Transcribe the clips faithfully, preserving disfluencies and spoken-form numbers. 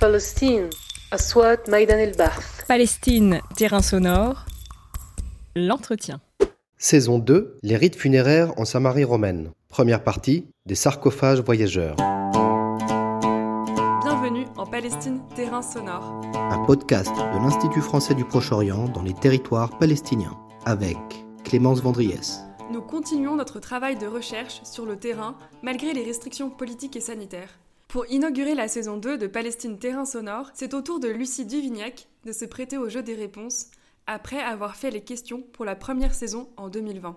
Palestine, Aswat Maïdan el-Bahr. Palestine, terrain sonore, l'entretien. Saison deux, les rites funéraires en Samarie romaine. Première partie, des sarcophages voyageurs. Bienvenue en Palestine Terrain Sonore. Un podcast de l'Institut français du Proche-Orient dans les territoires palestiniens, avec Clémence Vendriès. Nous continuons notre travail de recherche sur le terrain, malgré les restrictions politiques et sanitaires. Pour inaugurer la saison deux de Palestine Terrain Sonore, c'est au tour de Lucie Duvignac de se prêter au jeu des réponses, après avoir fait les questions pour la première saison en deux mille vingt.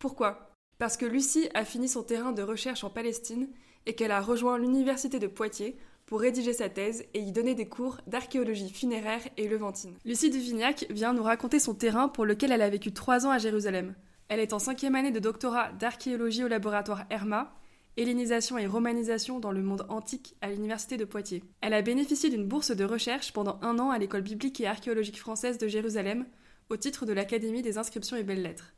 Pourquoi ? Parce que Lucie a fini son terrain de recherche en Palestine et qu'elle a rejoint l'université de Poitiers pour rédiger sa thèse et y donner des cours d'archéologie funéraire et levantine. Lucie Duvignac vient nous raconter son terrain pour lequel elle a vécu trois ans à Jérusalem. Elle est en cinquième année de doctorat d'archéologie au laboratoire Herma, Hellénisation et romanisation dans le monde antique à l'université de Poitiers. Elle a bénéficié d'une bourse de recherche pendant un an à l'école biblique et archéologique française de Jérusalem, au titre de l'Académie des inscriptions et belles-lettres.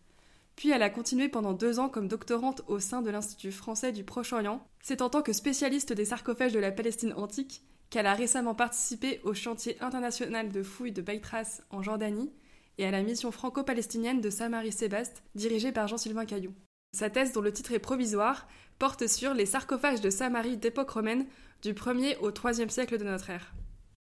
Puis elle a continué pendant deux ans comme doctorante au sein de l'Institut français du Proche-Orient. C'est en tant que spécialiste des sarcophages de la Palestine antique qu'elle a récemment participé au chantier international de fouilles de Beit Ras en Jordanie et à la mission franco-palestinienne de Samarie Sébaste, dirigée par Jean-Sylvain Caillou. Sa thèse, dont le titre est provisoire, porte sur les sarcophages de Samarie d'époque romaine du premier au troisième siècle de notre ère.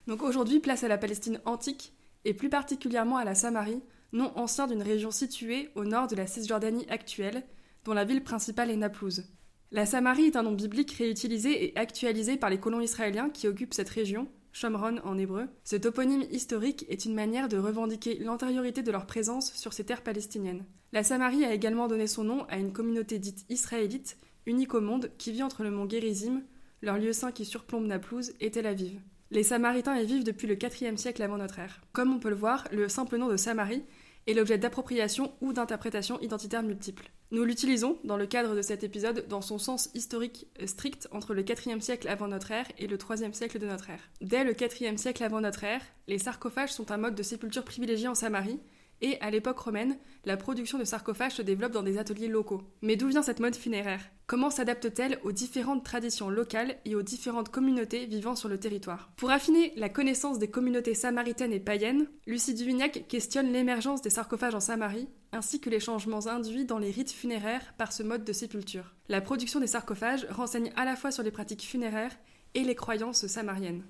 Donc aujourd'hui, place à la Palestine antique, et plus particulièrement à la Samarie, nom ancien d'une région située au nord de la Cisjordanie actuelle, dont la ville principale est Naplouse. La Samarie est un nom biblique réutilisé et actualisé par les colons israéliens qui occupent cette région, Shomron en hébreu. Ce toponyme historique est une manière de revendiquer l'antériorité de leur présence sur ces terres palestiniennes. La Samarie a également donné son nom à une communauté dite israélite, unique au monde, qui vit entre le mont Gerizim, leur lieu saint qui surplombe Naplouse, et Tel Aviv. Les Samaritains y vivent depuis le quatrième siècle avant notre ère. Comme on peut le voir, le simple nom de Samarie est l'objet d'appropriation ou d'interprétations identitaires multiples. Nous l'utilisons, dans le cadre de cet épisode, dans son sens historique strict entre le quatrième siècle avant notre ère et le troisième siècle de notre ère. Dès le quatrième siècle avant notre ère, les sarcophages sont un mode de sépulture privilégié en Samarie, et à l'époque romaine, la production de sarcophages se développe dans des ateliers locaux. Mais d'où vient cette mode funéraire ? Comment s'adapte-t-elle aux différentes traditions locales et aux différentes communautés vivant sur le territoire ? Pour affiner la connaissance des communautés samaritaines et païennes, Lucie Duvignac questionne l'émergence des sarcophages en Samarie, ainsi que les changements induits dans les rites funéraires par ce mode de sépulture. La production des sarcophages renseigne à la fois sur les pratiques funéraires et les croyances samariennes.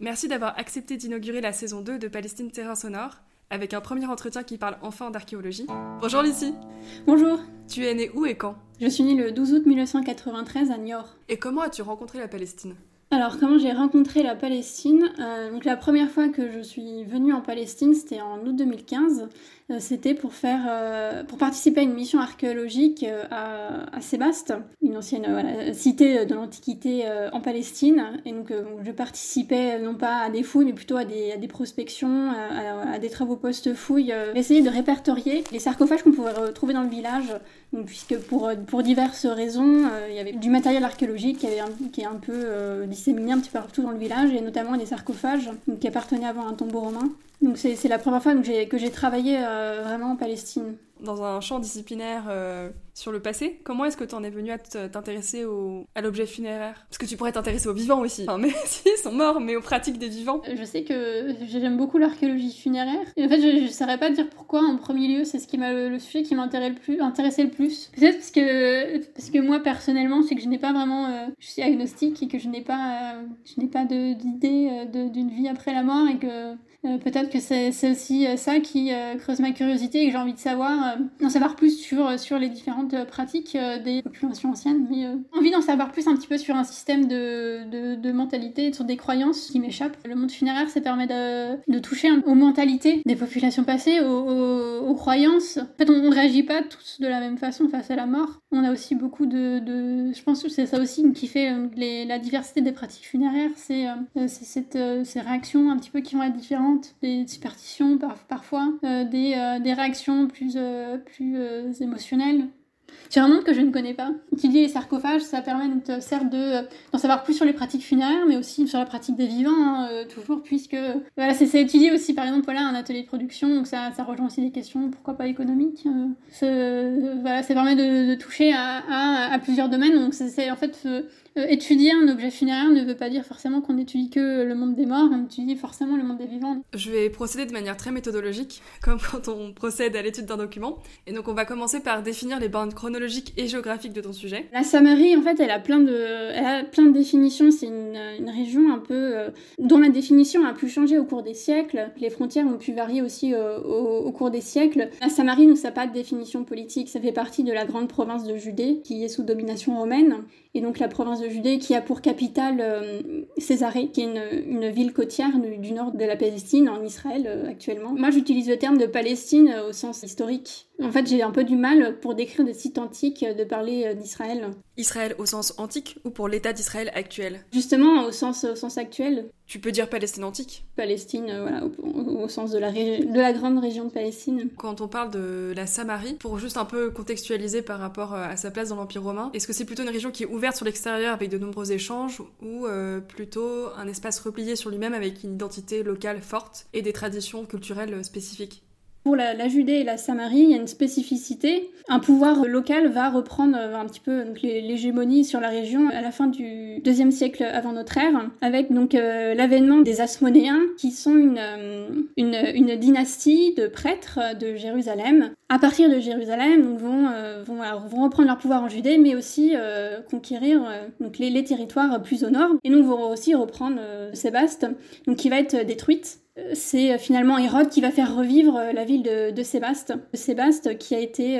Merci d'avoir accepté d'inaugurer la saison deux de Palestine Terrain Sonore, avec un premier entretien qui parle enfin d'archéologie. Bonjour Lucie. Bonjour. Tu es née où et quand ? Je suis née le douze août mille neuf cent quatre-vingt-treize à Niort. Et comment as-tu rencontré la Palestine ? Alors comment j'ai rencontré la Palestine ? euh, Donc la première fois que je suis venue en Palestine, c'était en août deux mille quinze. Euh, c'était pour faire, euh, pour participer à une mission archéologique euh, à, à Sébaste, une ancienne euh, voilà, cité de l'Antiquité euh, en Palestine. Et donc euh, je participais non pas à des fouilles, mais plutôt à des, à des prospections, à, à, à des travaux post-fouilles. Euh, J'essayais de répertorier les sarcophages qu'on pouvait retrouver dans le village, donc, puisque pour, pour diverses raisons, euh, il y avait du matériel archéologique qui, avait un, qui est un peu euh, disséminé un petit peu partout dans le village, et notamment des sarcophages donc, qui appartenaient avant à un tombeau romain. Donc c'est, c'est la première fois que j'ai, que j'ai travaillé euh, vraiment en Palestine. Dans un champ disciplinaire euh, sur le passé, comment est-ce que tu en es venue à t'intéresser au, à l'objet funéraire ? Parce que tu pourrais t'intéresser aux vivants aussi, enfin, mais si, ils sont morts, mais aux pratiques des vivants. Je sais que j'aime beaucoup l'archéologie funéraire. Et en fait, je ne saurais pas dire pourquoi, en premier lieu, c'est ce qui m'a, le, le sujet qui m'intéressait le plus. Intéressait le plus. Peut-être parce que, parce que moi, personnellement, c'est que je n'ai pas vraiment... Euh, je suis agnostique et que je n'ai pas, euh, je n'ai pas de, d'idée de, d'une vie après la mort et que... Euh, peut-être que c'est, c'est aussi euh, ça qui euh, creuse ma curiosité et que j'ai envie de savoir, euh, d'en savoir plus sur, sur les différentes pratiques euh, des populations anciennes, mais euh, envie d'en savoir plus un petit peu sur un système de, de, de mentalité, sur des croyances qui m'échappent. Le monde funéraire, ça permet de, de toucher aux mentalités des populations passées, aux, aux, aux croyances. En fait, on ne réagit pas tous de la même façon face à la mort. On a aussi beaucoup de... de je pense que c'est ça aussi qui fait euh, les, la diversité des pratiques funéraires, c'est, euh, c'est cette, euh, ces réactions un petit peu qui vont être différentes. Des superstitions par, parfois, euh, des, euh, des réactions plus, euh, plus euh, émotionnelles. C'est un monde que je ne connais pas. Étudier les sarcophages, ça permet de, certes de, d'en savoir plus sur les pratiques funéraires, mais aussi sur la pratique des vivants, hein, toujours, puisque voilà, c'est, c'est étudié aussi, par exemple, voilà, un atelier de production, donc ça, ça rejoint aussi des questions, pourquoi pas économiques. Euh, c'est, euh, voilà, ça permet de, de toucher à, à, à plusieurs domaines, donc c'est, c'est en fait... Euh, euh, étudier un objet funéraire ne veut pas dire forcément qu'on étudie que le monde des morts, on étudie forcément le monde des vivants. Je vais procéder de manière très méthodologique, comme quand on procède à l'étude d'un document. Et donc on va commencer par définir les bornes chronologiques et géographiques de ton sujet. La Samarie, en fait, elle a plein de, elle a plein de définitions. C'est une, une région un peu euh, dont la définition a pu changer au cours des siècles. Les frontières ont pu varier aussi euh, au, au cours des siècles. La Samarie, donc, ça n'a pas de définition politique. Ça fait partie de la grande province de Judée, qui est sous domination romaine. Et donc la province de Judée qui a pour capitale euh, Césarée, qui est une, une ville côtière du, du nord de la Palestine, en Israël euh, actuellement. Moi j'utilise le terme de Palestine euh, au sens historique. En fait j'ai un peu du mal pour décrire des sites antiques de parler euh, d'Israël. Israël au sens antique ou pour l'état d'Israël actuel ? Justement au sens, au sens actuel. Tu peux dire Palestine antique ? Palestine, euh, voilà, au, au sens de la, régi- de la grande région de Palestine. Quand on parle de la Samarie, pour juste un peu contextualiser par rapport à sa place dans l'Empire romain, est-ce que c'est plutôt une région qui est ouverte sur l'extérieur avec de nombreux échanges ou euh, plutôt un espace replié sur lui-même avec une identité locale forte et des traditions culturelles spécifiques ? Pour la, la Judée et la Samarie, il y a une spécificité. Un pouvoir local va reprendre un petit peu donc, l'hégémonie sur la région à la fin du deuxième siècle avant notre ère, avec donc euh, l'avènement des Asmonéens, qui sont une, euh, une, une dynastie de prêtres de Jérusalem. À partir de Jérusalem, donc, vont, euh, vont, alors, vont reprendre leur pouvoir en Judée, mais aussi euh, conquérir euh, donc, les, les territoires plus au nord, et donc vont aussi reprendre euh, Sébaste, donc, qui va être détruite. C'est finalement Hérode qui va faire revivre la ville de, de Sébaste. Sébaste qui a été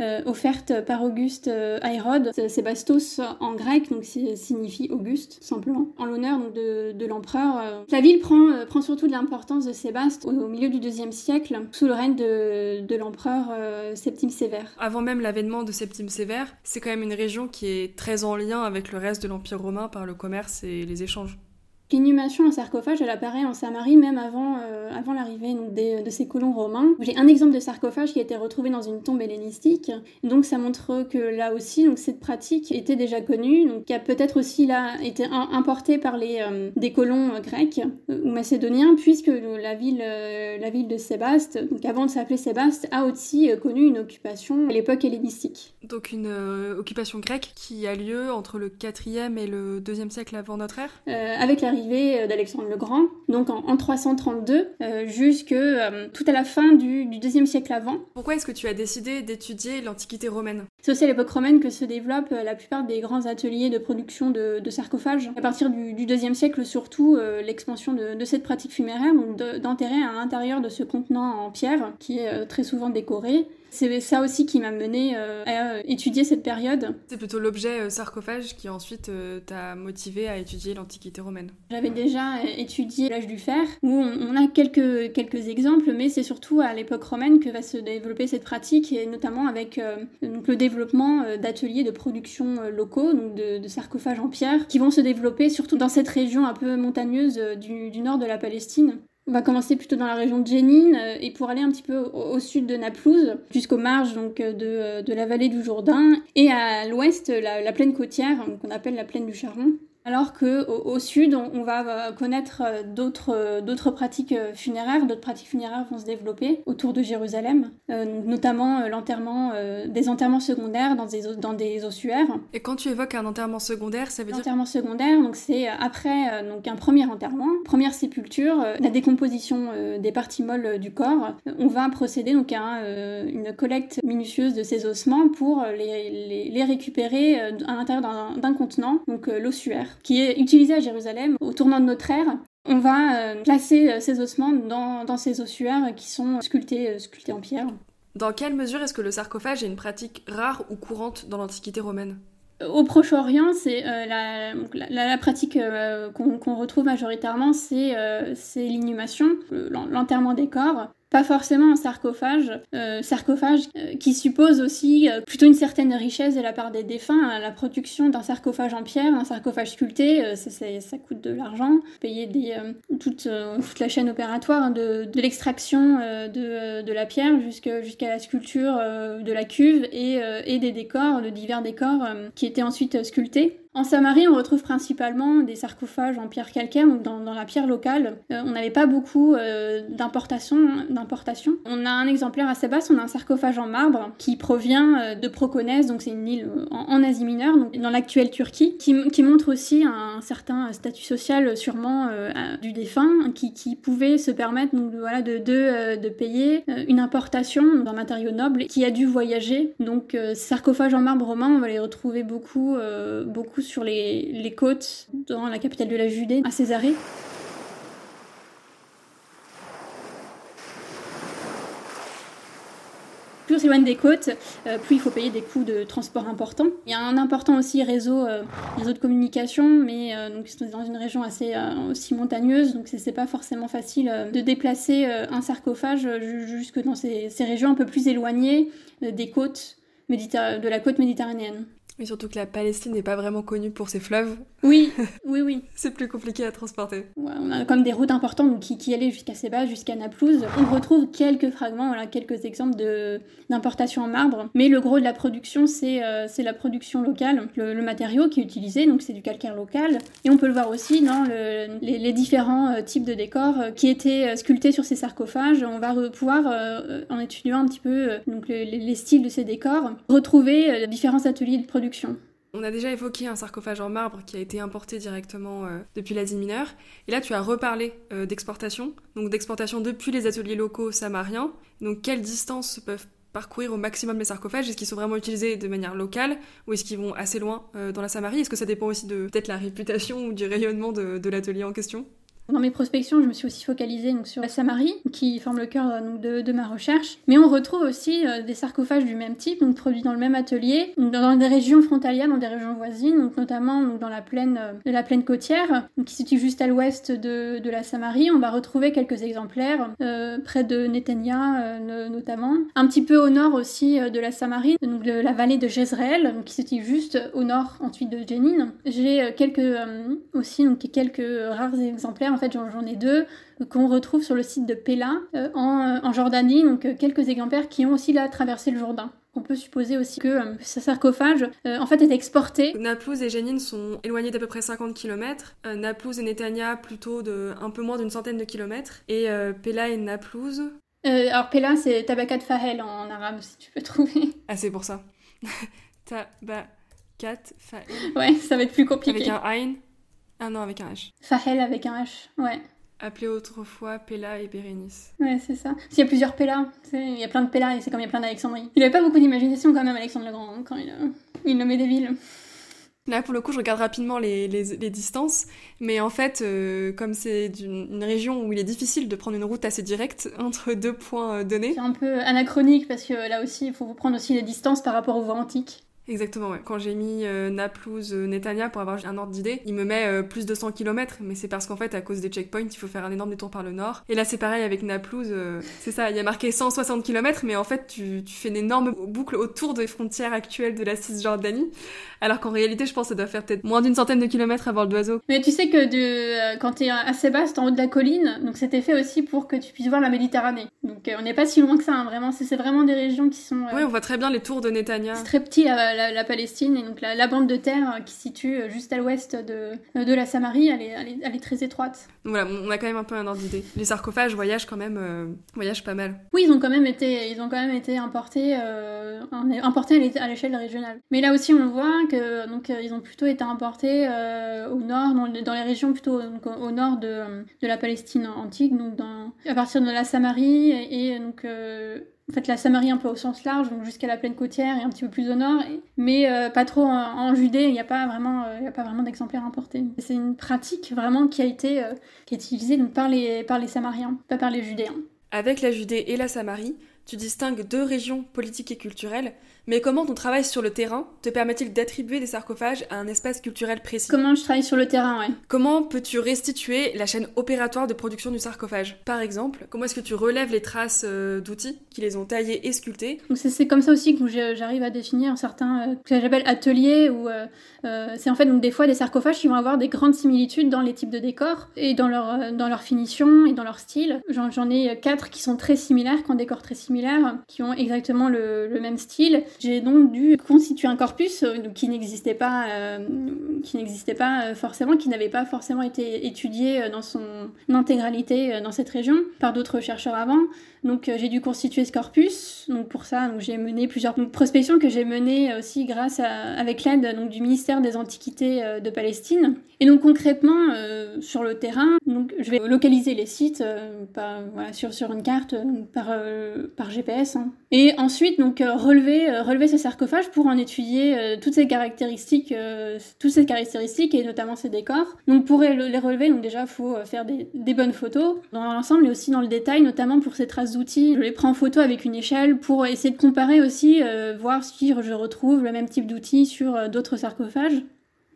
euh, offerte par Auguste à Hérode. Sébastos en grec, donc signifie Auguste, simplement, en l'honneur donc, de, de l'empereur. La ville prend, euh, prend surtout de l'importance de Sébaste au, au milieu du deuxième siècle, sous le règne de, de l'empereur euh, Septime Sévère. Avant même l'avènement de Septime Sévère, c'est quand même une région qui est très en lien avec le reste de l'Empire romain par le commerce et les échanges. L'inhumation en sarcophage, elle apparaît en Samarie même avant, euh, avant l'arrivée donc, des, de ces colons romains. J'ai un exemple de sarcophage qui a été retrouvé dans une tombe hellénistique. Donc ça montre que là aussi, donc, cette pratique était déjà connue, donc, qui a peut-être aussi là, été un, importée par les, euh, des colons euh, grecs euh, ou macédoniens, puisque euh, la, ville, euh, la ville de Sébaste, donc, avant de s'appeler Sébaste, a aussi euh, connu une occupation à l'époque hellénistique. Donc une euh, occupation grecque qui a lieu entre le quatrième et le deuxième siècle avant notre ère euh, avec la d'Alexandre le Grand, donc en, en trois cent trente-deux, euh, jusque euh, tout à la fin du, du deuxième siècle avant. Pourquoi est-ce que tu as décidé d'étudier l'Antiquité romaine ? C'est aussi à l'époque romaine que se développent la plupart des grands ateliers de production de, de sarcophages. À partir du, du deuxième siècle, surtout, euh, l'expansion de, de cette pratique funéraire, donc de, d'enterrer à l'intérieur de ce contenant en pierre, qui est euh, très souvent décoré. C'est ça aussi qui m'a menée euh, à étudier cette période. C'est plutôt l'objet euh, sarcophage qui ensuite euh, t'a motivée à étudier l'Antiquité romaine. J'avais déjà étudié l'âge du fer, où on, on a quelques, quelques exemples, mais c'est surtout à l'époque romaine que va se développer cette pratique, et notamment avec euh, donc le développement d'ateliers de production locaux, donc de, de sarcophages en pierre, qui vont se développer surtout dans cette région un peu montagneuse du, du nord de la Palestine. On va commencer plutôt dans la région de Jénine et pour aller un petit peu au, au sud de Naplouse, jusqu'aux marges donc, de, de la vallée du Jourdain et à l'ouest, la, la plaine côtière, qu'on appelle la plaine du Sharon. Alors qu'au au sud, on, on va connaître d'autres, d'autres pratiques funéraires. D'autres pratiques funéraires vont se développer autour de Jérusalem, euh, notamment euh, l'enterrement, euh, des enterrements secondaires dans des, dans des ossuaires. Et quand tu évoques un enterrement secondaire, ça veut l'enterrement dire... L'enterrement secondaire, donc, c'est après euh, donc, un premier enterrement, première sépulture, euh, la décomposition euh, des parties molles du corps. On va procéder donc, à un, euh, une collecte minutieuse de ces ossements pour les, les, les récupérer euh, à l'intérieur d'un, d'un contenant, donc euh, l'ossuaire, qui est utilisé à Jérusalem au tournant de notre ère. On va placer ces ossements dans, dans ces ossuaires qui sont sculptés, sculptés en pierre. Dans quelle mesure est-ce que le sarcophage est une pratique rare ou courante dans l'Antiquité romaine ? Au Proche-Orient, c'est euh, la, la, la pratique euh, qu'on, qu'on retrouve majoritairement, c'est, euh, c'est l'inhumation, l'enterrement des corps. Pas forcément un sarcophage, euh, sarcophage euh, qui suppose aussi euh, plutôt une certaine richesse de la part des défunts. Hein, la production d'un sarcophage en pierre, d'un sarcophage sculpté, euh, ça, c'est, ça coûte de l'argent. Payer des, euh, toute, euh, toute la chaîne opératoire hein, de, de l'extraction euh, de, euh, de la pierre jusqu'à, jusqu'à la sculpture euh, de la cuve et, euh, et des décors, de divers décors euh, qui étaient ensuite sculptés. En Samarie, on retrouve principalement des sarcophages en pierre calcaire, donc dans, dans la pierre locale. Euh, on n'avait pas beaucoup euh, d'importation, d'importation. On a un exemplaire à Sébaste, on a un sarcophage en marbre qui provient euh, de Proconès, donc c'est une île en, en Asie mineure, donc dans l'actuelle Turquie, qui, qui montre aussi un, un certain statut social sûrement euh, du défunt, qui, qui pouvait se permettre donc, voilà, de, de, euh, de payer une importation d'un matériau noble qui a dû voyager. Donc euh, sarcophages en marbre romain, on va les retrouver beaucoup, euh, beaucoup sur les, les côtes, dans la capitale de la Judée, à Césarée. Plus on s'éloigne des côtes, euh, plus il faut payer des coûts de transport importants. Il y a un important aussi réseau, euh, réseau de communication, mais euh, donc c'est dans une région assez euh, aussi montagneuse, donc c'est, c'est pas forcément facile euh, de déplacer euh, un sarcophage euh, jusque dans ces, ces régions un peu plus éloignées euh, des côtes méditer- de la côte méditerranéenne. Mais surtout que la Palestine n'est pas vraiment connue pour ses fleuves. Oui, oui, oui. C'est plus compliqué à transporter. Ouais, on a comme des routes importantes donc, qui, qui allaient jusqu'à Sébaste, jusqu'à Naplouse. On retrouve quelques fragments, voilà, quelques exemples de, d'importation en marbre. Mais le gros de la production, c'est, euh, c'est la production locale. Le, le matériau qui est utilisé, donc c'est du calcaire local. Et on peut le voir aussi dans le, les, les différents euh, types de décors euh, qui étaient euh, sculptés sur ces sarcophages. On va pouvoir, euh, en étudiant un petit peu euh, donc, les, les styles de ces décors, retrouver euh, différents ateliers de production. On a déjà évoqué un sarcophage en marbre qui a été importé directement euh, depuis l'Asie mineure. Et là, tu as reparlé euh, d'exportation, donc d'exportation depuis les ateliers locaux samariens. Donc, quelle distance peuvent parcourir au maximum les sarcophages? Est-ce qu'ils sont vraiment utilisés de manière locale ou est-ce qu'ils vont assez loin euh, dans la Samarie? Est-ce que ça dépend aussi de peut-être la réputation ou du rayonnement de, de l'atelier en question? Dans mes prospections, je me suis aussi focalisée donc, sur la Samarie, qui forme le cœur donc, de, de ma recherche. Mais on retrouve aussi euh, des sarcophages du même type, donc produits dans le même atelier, dans, dans des régions frontalières, dans des régions voisines, donc, notamment donc, dans la plaine, euh, de la plaine côtière, donc, qui se situe juste à l'ouest de, de la Samarie. On va retrouver quelques exemplaires, euh, près de Netanya euh, notamment. Un petit peu au nord aussi euh, de la Samarie, donc de la vallée de Jezreel, donc, qui se situe juste au nord ensuite de Jénine. J'ai euh, quelques, euh, aussi donc, quelques rares exemplaires. En fait, j'en, j'en ai deux qu'on retrouve sur le site de Pella euh, en, euh, en Jordanie, donc euh, quelques exemplaires qui ont aussi là traversé le Jourdain. On peut supposer aussi que euh, ce sarcophage euh, en fait est exporté. Naplouse et Jénine sont éloignés d'à peu près cinquante kilomètres. Euh, Naplouse et Netanya plutôt de un peu moins d'une centaine de kilomètres. Et euh, Pella et Naplouse. Euh, alors Pella, c'est Tabacat Fahel en, en arabe si tu peux trouver. Ah c'est pour ça. Tabacat Fahel. Ouais, ça va être plus compliqué. Avec un aïn. Ah non, avec un H. Fahel avec un H, ouais. Appelé autrefois Pella et Bérénice. Ouais, c'est ça. Parce qu'il y a plusieurs Pella, il y a plein de Pella et c'est comme il y a plein d'Alexandrie. Il avait pas beaucoup d'imagination quand même, Alexandre le Grand, hein, quand il, euh, il nommait des villes. Là, pour le coup, je regarde rapidement les, les, les distances, mais en fait, euh, comme c'est d'une, une région où il est difficile de prendre une route assez directe entre deux points donnés... C'est un peu anachronique, parce que là aussi, il faut prendre aussi les distances par rapport aux voies antiques. Exactement, ouais. Quand j'ai mis euh, Naplouse, euh, Netanya pour avoir un ordre d'idée, il me met euh, plus de cent kilomètres, mais c'est parce qu'en fait, à cause des checkpoints, il faut faire un énorme détour par le nord. Et là, c'est pareil avec Naplouse, euh, c'est ça, il y a marqué cent soixante kilomètres, mais en fait, tu, tu fais une énorme boucle autour des frontières actuelles de la Cisjordanie, alors qu'en réalité, je pense que ça doit faire peut-être moins d'une centaine de kilomètres avant le d'oiseau. Mais tu sais que de, euh, quand t'es assez basse, t'es en haut de la colline, donc c'était fait aussi pour que tu puisses voir la Méditerranée. Donc euh, on n'est pas si loin que ça, hein, vraiment, c'est, c'est vraiment des régions qui sont... Euh... Oui, on voit très bien les tours de Netanya. C'est très petit, là, La, la Palestine et donc la, la bande de terre qui se situe juste à l'ouest de, de la Samarie, elle est, elle, est, elle est très étroite. Donc voilà, on a quand même un peu un ordre d'idée. Les sarcophages voyagent quand même euh, voyagent pas mal. Oui, ils ont quand même été, ils ont quand même été importés, euh, importés à l'échelle régionale. Mais là aussi, on voit que donc ils ont plutôt été importés euh, au nord, dans, dans les régions plutôt donc, au nord de, de la Palestine antique, donc dans, à partir de la Samarie et, et donc. Euh, En fait, la Samarie un peu au sens large, donc jusqu'à la plaine côtière et un petit peu plus au nord, mais euh, pas trop en, en Judée, il n'y a pas vraiment, euh, y a pas vraiment d'exemplaires importés. C'est une pratique vraiment qui a été euh, qui est utilisée donc, par, les, par les Samariens, pas par les Judéens. Avec la Judée et la Samarie, tu distingues deux régions politiques et culturelles, mais comment ton travail sur le terrain te permet-il d'attribuer des sarcophages à un espace culturel précis? Comment je travaille sur le terrain, ouais. Comment peux-tu restituer la chaîne opératoire de production du sarcophage? Par exemple, comment est-ce que tu relèves les traces d'outils qui les ont taillés et sculptés? Donc c'est, c'est comme ça aussi que j'arrive à définir certains, ce que j'appelle ateliers, où euh, c'est en fait donc des fois des sarcophages qui vont avoir des grandes similitudes dans les types de décors, et dans leur, dans leur finition, et dans leur style. J'en, j'en ai quatre qui sont très similaires, qui ont un décor très similaire. similaires qui ont exactement le, le même style. J'ai donc dû constituer un corpus qui n'existait pas, euh, qui n'existait pas forcément, qui n'avait pas forcément été étudié dans son intégralité dans cette région par d'autres chercheurs avant. Donc j'ai dû constituer ce corpus. Donc pour ça, donc, j'ai mené plusieurs prospections que j'ai menées aussi grâce à, avec l'aide donc, du ministère des Antiquités de Palestine. Et donc concrètement, euh, sur le terrain, donc, je vais localiser les sites euh, par, voilà, sur, sur une carte, donc, par, euh, par G P S. Hein. Et ensuite, donc, euh, relever, euh, relever ce sarcophage pour en étudier euh, toutes, ces caractéristiques, euh, toutes ces caractéristiques et notamment ces décors. Donc pour les relever, donc, déjà, il faut faire des, des bonnes photos dans l'ensemble et aussi dans le détail, notamment pour ces traces d'outils. Je les prends en photo avec une échelle pour essayer de comparer aussi, euh, voir si je retrouve le même type d'outils sur euh, d'autres sarcophages.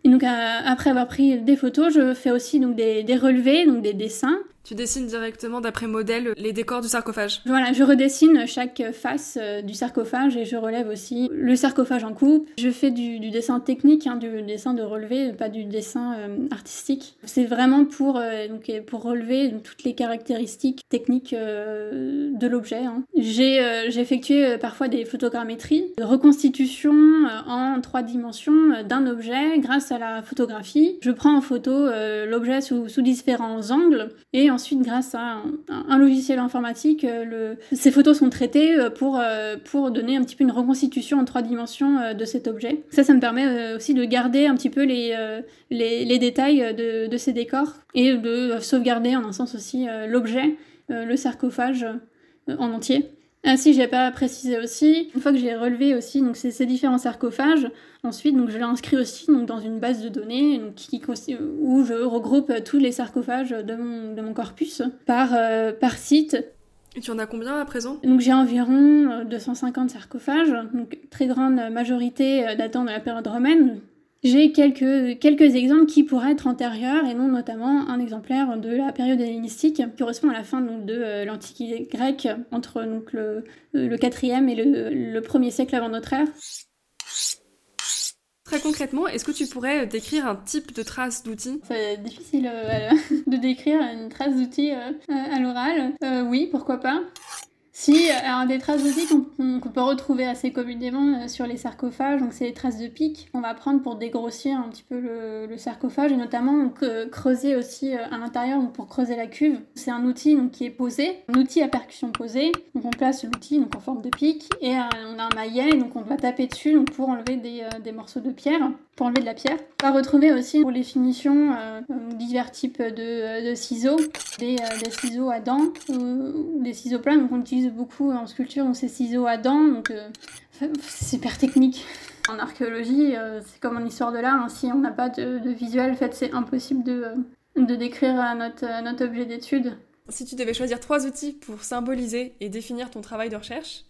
Et donc, après avoir pris des photos, je fais aussi donc, des, des relevés, donc des dessins. Tu dessines directement d'après modèle les décors du sarcophage. Voilà, je redessine chaque face du sarcophage et je relève aussi le sarcophage en coupe. Je fais du, du dessin technique, hein, du dessin de relevé, pas du dessin euh, artistique. C'est vraiment pour, euh, donc, pour relever donc, toutes les caractéristiques techniques euh, de l'objet. Hein. J'ai, euh, j'ai effectué euh, parfois des photogrammétries, de reconstitution euh, en trois dimensions euh, d'un objet grâce à la photographie. Je prends en photo euh, l'objet sous, sous différents angles et ensuite, grâce à un, un logiciel informatique, le, ces photos sont traitées pour, pour donner un petit peu une reconstitution en trois dimensions de cet objet. Ça, ça me permet aussi de garder un petit peu les, les, les détails de, de ces décors et de sauvegarder, en un sens aussi, l'objet, le sarcophage en entier. Ah si, j'ai pas précisé aussi, une fois que j'ai relevé aussi donc, ces, ces différents sarcophages, ensuite donc, je l'ai inscrit aussi donc, dans une base de données donc, qui, qui, où je regroupe tous les sarcophages de mon, de mon corpus par, euh, par site. Et tu en as combien à présent ? Donc j'ai environ deux cent cinquante sarcophages, donc très grande majorité datant de la période romaine. J'ai quelques, quelques exemples qui pourraient être antérieurs et non notamment un exemplaire de la période hellénistique qui correspond à la fin donc, de euh, l'Antiquité grecque entre donc, le, le quatrième et le, le premier siècle avant notre ère. Très concrètement, est-ce que tu pourrais décrire un type de trace d'outils ? C'est difficile euh, de décrire une trace d'outils euh, à l'oral. Euh, oui, pourquoi pas ? Si, alors des traces d'outils qu'on, qu'on peut retrouver assez communément sur les sarcophages, donc c'est les traces de pics qu'on va prendre pour dégrossir un petit peu le, le sarcophage et notamment donc, creuser aussi à l'intérieur donc, pour creuser la cuve. C'est un outil donc, qui est posé, un outil à percussion posée. Donc on place l'outil donc, en forme de pic et euh, on a un maillet donc on va taper dessus donc, pour enlever des, euh, des morceaux de pierre, pour enlever de la pierre. On va retrouver aussi pour les finitions euh, divers types de, de ciseaux, des, euh, des ciseaux à dents ou des ciseaux plats, donc on utilise beaucoup en sculpture, donc ces ciseaux à dents, donc euh, c'est hyper technique. En archéologie, euh, c'est comme en histoire de l'art, hein, si on n'a pas de, de visuel, en fait, c'est impossible de, de décrire notre, notre objet d'étude. Si tu devais choisir trois outils pour symboliser et définir ton travail de recherche,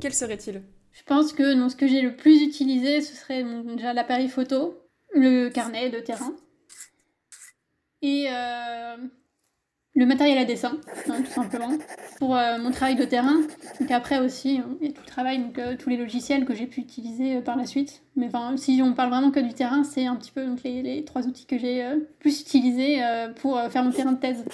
quels seraient-ils ? Je pense que non, ce que j'ai le plus utilisé, ce serait bon, déjà l'appareil photo, le carnet de terrain et... Euh... le matériel à dessin, hein, tout simplement, pour euh, mon travail de terrain. Donc après aussi, il y a tout le travail, donc, euh, tous les logiciels que j'ai pu utiliser euh, par la suite. Mais enfin, si on parle vraiment que du terrain, c'est un petit peu donc, les, les trois outils que j'ai euh, plus utilisés euh, pour euh, faire mon terrain de thèse.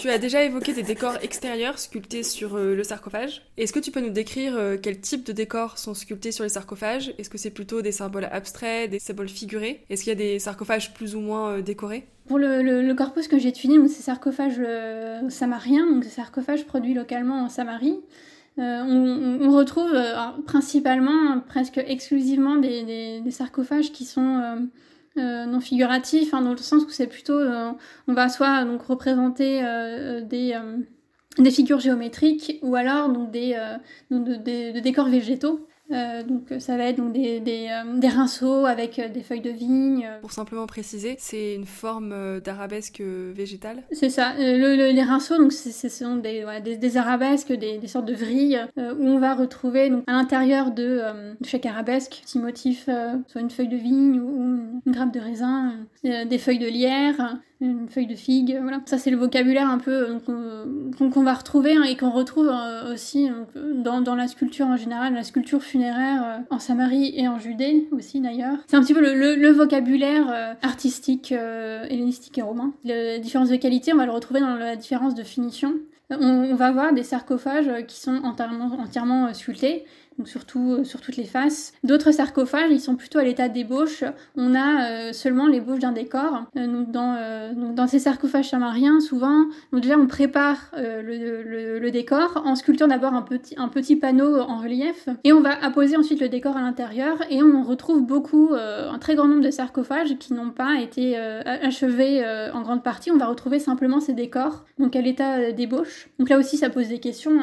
Tu as déjà évoqué des décors extérieurs sculptés sur euh, le sarcophage. Est-ce que tu peux nous décrire euh, quel type de décors sont sculptés sur les sarcophages ? Est-ce que c'est plutôt des symboles abstraits, des symboles figurés ? Est-ce qu'il y a des sarcophages plus ou moins euh, décorés ? Pour le, le, le corpus que j'ai étudié, donc, c'est sarcophage euh, samarien, donc c'est sarcophage produit localement en Samarie. Euh, on, on retrouve euh, principalement, presque exclusivement, des, des, des sarcophages qui sont euh, euh, non figuratifs, hein, dans le sens où c'est plutôt, euh, on va soit donc, représenter euh, des, euh, des figures géométriques ou alors donc, des, euh, de, de, de décors végétaux. Euh, donc ça va être donc, des, des, euh, des rinceaux avec euh, des feuilles de vigne. Pour simplement préciser, c'est une forme euh, d'arabesque euh, végétale. C'est ça, euh, le, le, les rinceaux donc, c'est, ce sont des, ouais, des, des arabesques, des, des sortes de vrilles euh, où on va retrouver donc, à l'intérieur de, euh, de chaque arabesque, petit motif, euh, soit une feuille de vigne ou, ou une grappe de raisin, euh, des feuilles de lierre, une feuille de figue, voilà. Ça, c'est le vocabulaire un peu donc, qu'on, qu'on va retrouver hein, et qu'on retrouve euh, aussi donc, dans, dans la sculpture en général, la sculpture funéraire euh, en Samarie et en Judée aussi, d'ailleurs. C'est un petit peu le, le, le vocabulaire euh, artistique, euh, hellénistique et romain. La différence de qualité, on va le retrouver dans la différence de finition. On va voir des sarcophages qui sont entièrement, entièrement sculptés, donc surtout sur toutes les faces. D'autres sarcophages, ils sont plutôt à l'état d'ébauche. On a seulement l'ébauche d'un décor. Donc dans, donc dans ces sarcophages samariens, souvent, donc déjà on prépare le, le, le décor en sculptant d'abord un petit, un petit panneau en relief, et on va apposer ensuite le décor à l'intérieur. Et on retrouve beaucoup, un très grand nombre de sarcophages qui n'ont pas été achevés en grande partie. On va retrouver simplement ces décors, donc à l'état d'ébauche. Donc là aussi, ça pose des questions.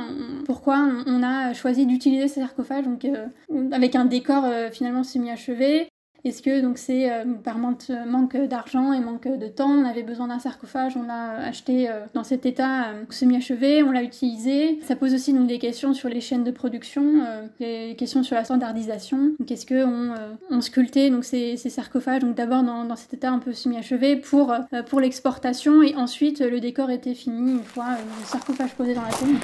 Pourquoi on a choisi d'utiliser ces sarcophages donc, euh, avec un décor euh, finalement semi-achevé? Est-ce que donc, c'est euh, par manque d'argent et manque de temps, on avait besoin d'un sarcophage, on l'a acheté euh, dans cet état euh, semi-achevé, on l'a utilisé. Ça pose aussi donc, des questions sur les chaînes de production, euh, des questions sur la standardisation. Donc, est-ce qu'on euh, on sculptait donc, ces, ces sarcophages donc, d'abord dans, dans cet état un peu semi-achevé pour, euh, pour l'exportation, et ensuite le décor était fini une fois euh, le sarcophage posé dans la tombe.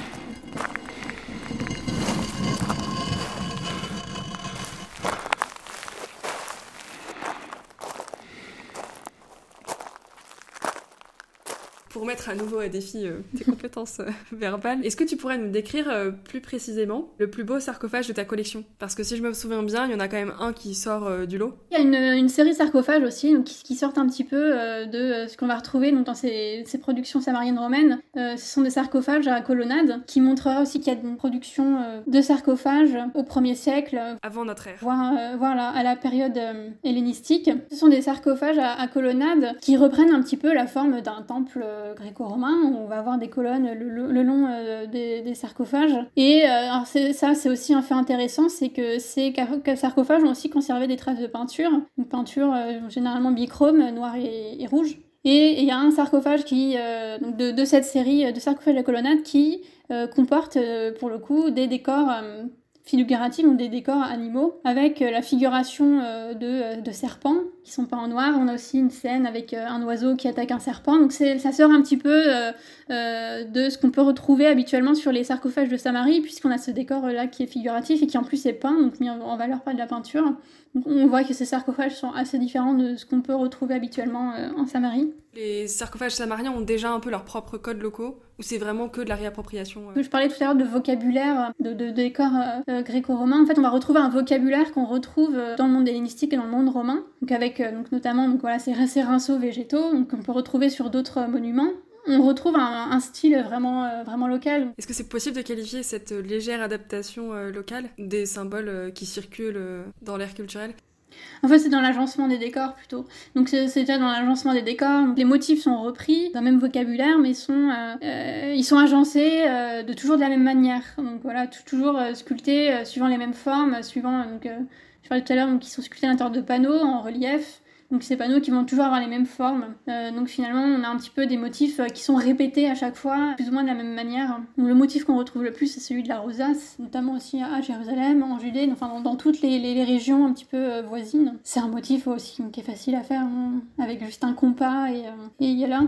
Pour mettre à nouveau à défi euh, tes compétences euh, verbales, est-ce que tu pourrais nous décrire euh, plus précisément le plus beau sarcophage de ta collection? Parce que si je me souviens bien, il y en a quand même un qui sort euh, du lot. Il y a une, une série de sarcophages aussi donc, qui, qui sortent un petit peu euh, de euh, ce qu'on va retrouver donc, dans ces, ces productions samariennes romaines. Euh, ce sont des sarcophages à colonnade qui montrera aussi qu'il y a une production euh, de sarcophages au premier siècle. Euh, Avant notre ère. Voire, euh, voire là, à la période euh, hellénistique. Ce sont des sarcophages à, à colonnade qui reprennent un petit peu la forme d'un temple euh, gréco-romain. On va avoir des colonnes le, le, le long euh, des, des sarcophages. Et euh, alors c'est, ça, c'est aussi un fait intéressant, c'est que ces sarcophages ont aussi conservé des traces de peinture, une peinture euh, généralement bichrome, noire et, et rouge. Et il y a un sarcophage qui, euh, donc de, de cette série de sarcophages à colonnade qui euh, comporte euh, pour le coup des décors euh, figuratifs, donc des décors animaux, avec euh, la figuration euh, de, de serpents qui sont pas en noir. On a aussi une scène avec un oiseau qui attaque un serpent. Donc c'est, ça sort un petit peu euh, euh, de ce qu'on peut retrouver habituellement sur les sarcophages de Samarie, puisqu'on a ce décor-là qui est figuratif et qui en plus est peint, donc mis en valeur par de la peinture. Donc on voit que ces sarcophages sont assez différents de ce qu'on peut retrouver habituellement euh, en Samarie. Les sarcophages samariens ont déjà un peu leurs propres codes locaux, ou c'est vraiment que de la réappropriation euh... Je parlais tout à l'heure de vocabulaire, de, de, de décor euh, gréco-romain. En fait, on va retrouver un vocabulaire qu'on retrouve dans le monde hellénistique et dans le monde romain, donc avec Donc notamment donc voilà, ces, ces rinceaux végétaux donc, qu'on peut retrouver sur d'autres monuments. On retrouve un, un style vraiment, euh, vraiment local. Est-ce que c'est possible de qualifier cette légère adaptation euh, locale des symboles euh, qui circulent euh, dans l'ère culturelle? En fait, c'est dans l'agencement des décors plutôt. Donc c'est, c'est déjà dans l'agencement des décors. Donc, les motifs sont repris d'un même vocabulaire, mais sont, euh, euh, ils sont agencés euh, de toujours de la même manière. Donc voilà, toujours euh, sculptés euh, suivant les mêmes formes, suivant... Euh, donc, euh, je parlais tout à l'heure, donc, ils sont sculptés à l'intérieur de panneaux en relief. Donc ces panneaux qui vont toujours avoir les mêmes formes. Euh, donc finalement, on a un petit peu des motifs qui sont répétés à chaque fois, plus ou moins de la même manière. Donc, le motif qu'on retrouve le plus, c'est celui de la rosace, notamment aussi à Jérusalem, en Judée, enfin dans, dans toutes les, les, les régions un petit peu voisines. C'est un motif aussi qui est facile à faire, hein, avec juste un compas et, euh, et il y a là...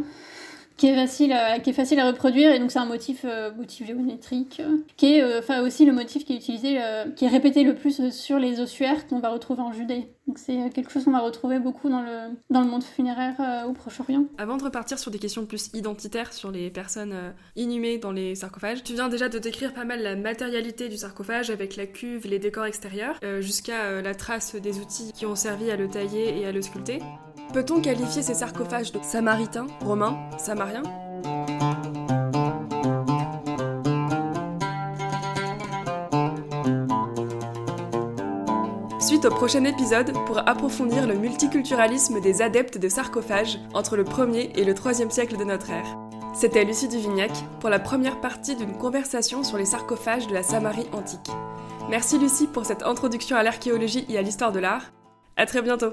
Qui est, facile à, qui est facile à reproduire, et donc c'est un motif, euh, motif géométrique, euh, qui est euh, enfin, aussi le motif qui est utilisé, euh, qui est répété le plus sur les ossuaires qu'on va retrouver en Judée. Donc c'est quelque chose qu'on va retrouver beaucoup dans le, dans le monde funéraire euh, au Proche-Orient. Avant de repartir sur des questions plus identitaires, sur les personnes euh, inhumées dans les sarcophages, tu viens déjà de décrire pas mal la matérialité du sarcophage avec la cuve, les décors extérieurs, euh, jusqu'à euh, la trace des outils qui ont servi à le tailler et à le sculpter. Peut-on qualifier ces sarcophages de samaritains, romains, samariens ? Suite au prochain épisode pour approfondir le multiculturalisme des adeptes de sarcophages entre le premier et le troisième siècle de notre ère. C'était Lucie Duvignac pour la première partie d'une conversation sur les sarcophages de la Samarie antique. Merci Lucie pour cette introduction à l'archéologie et à l'histoire de l'art. À très bientôt.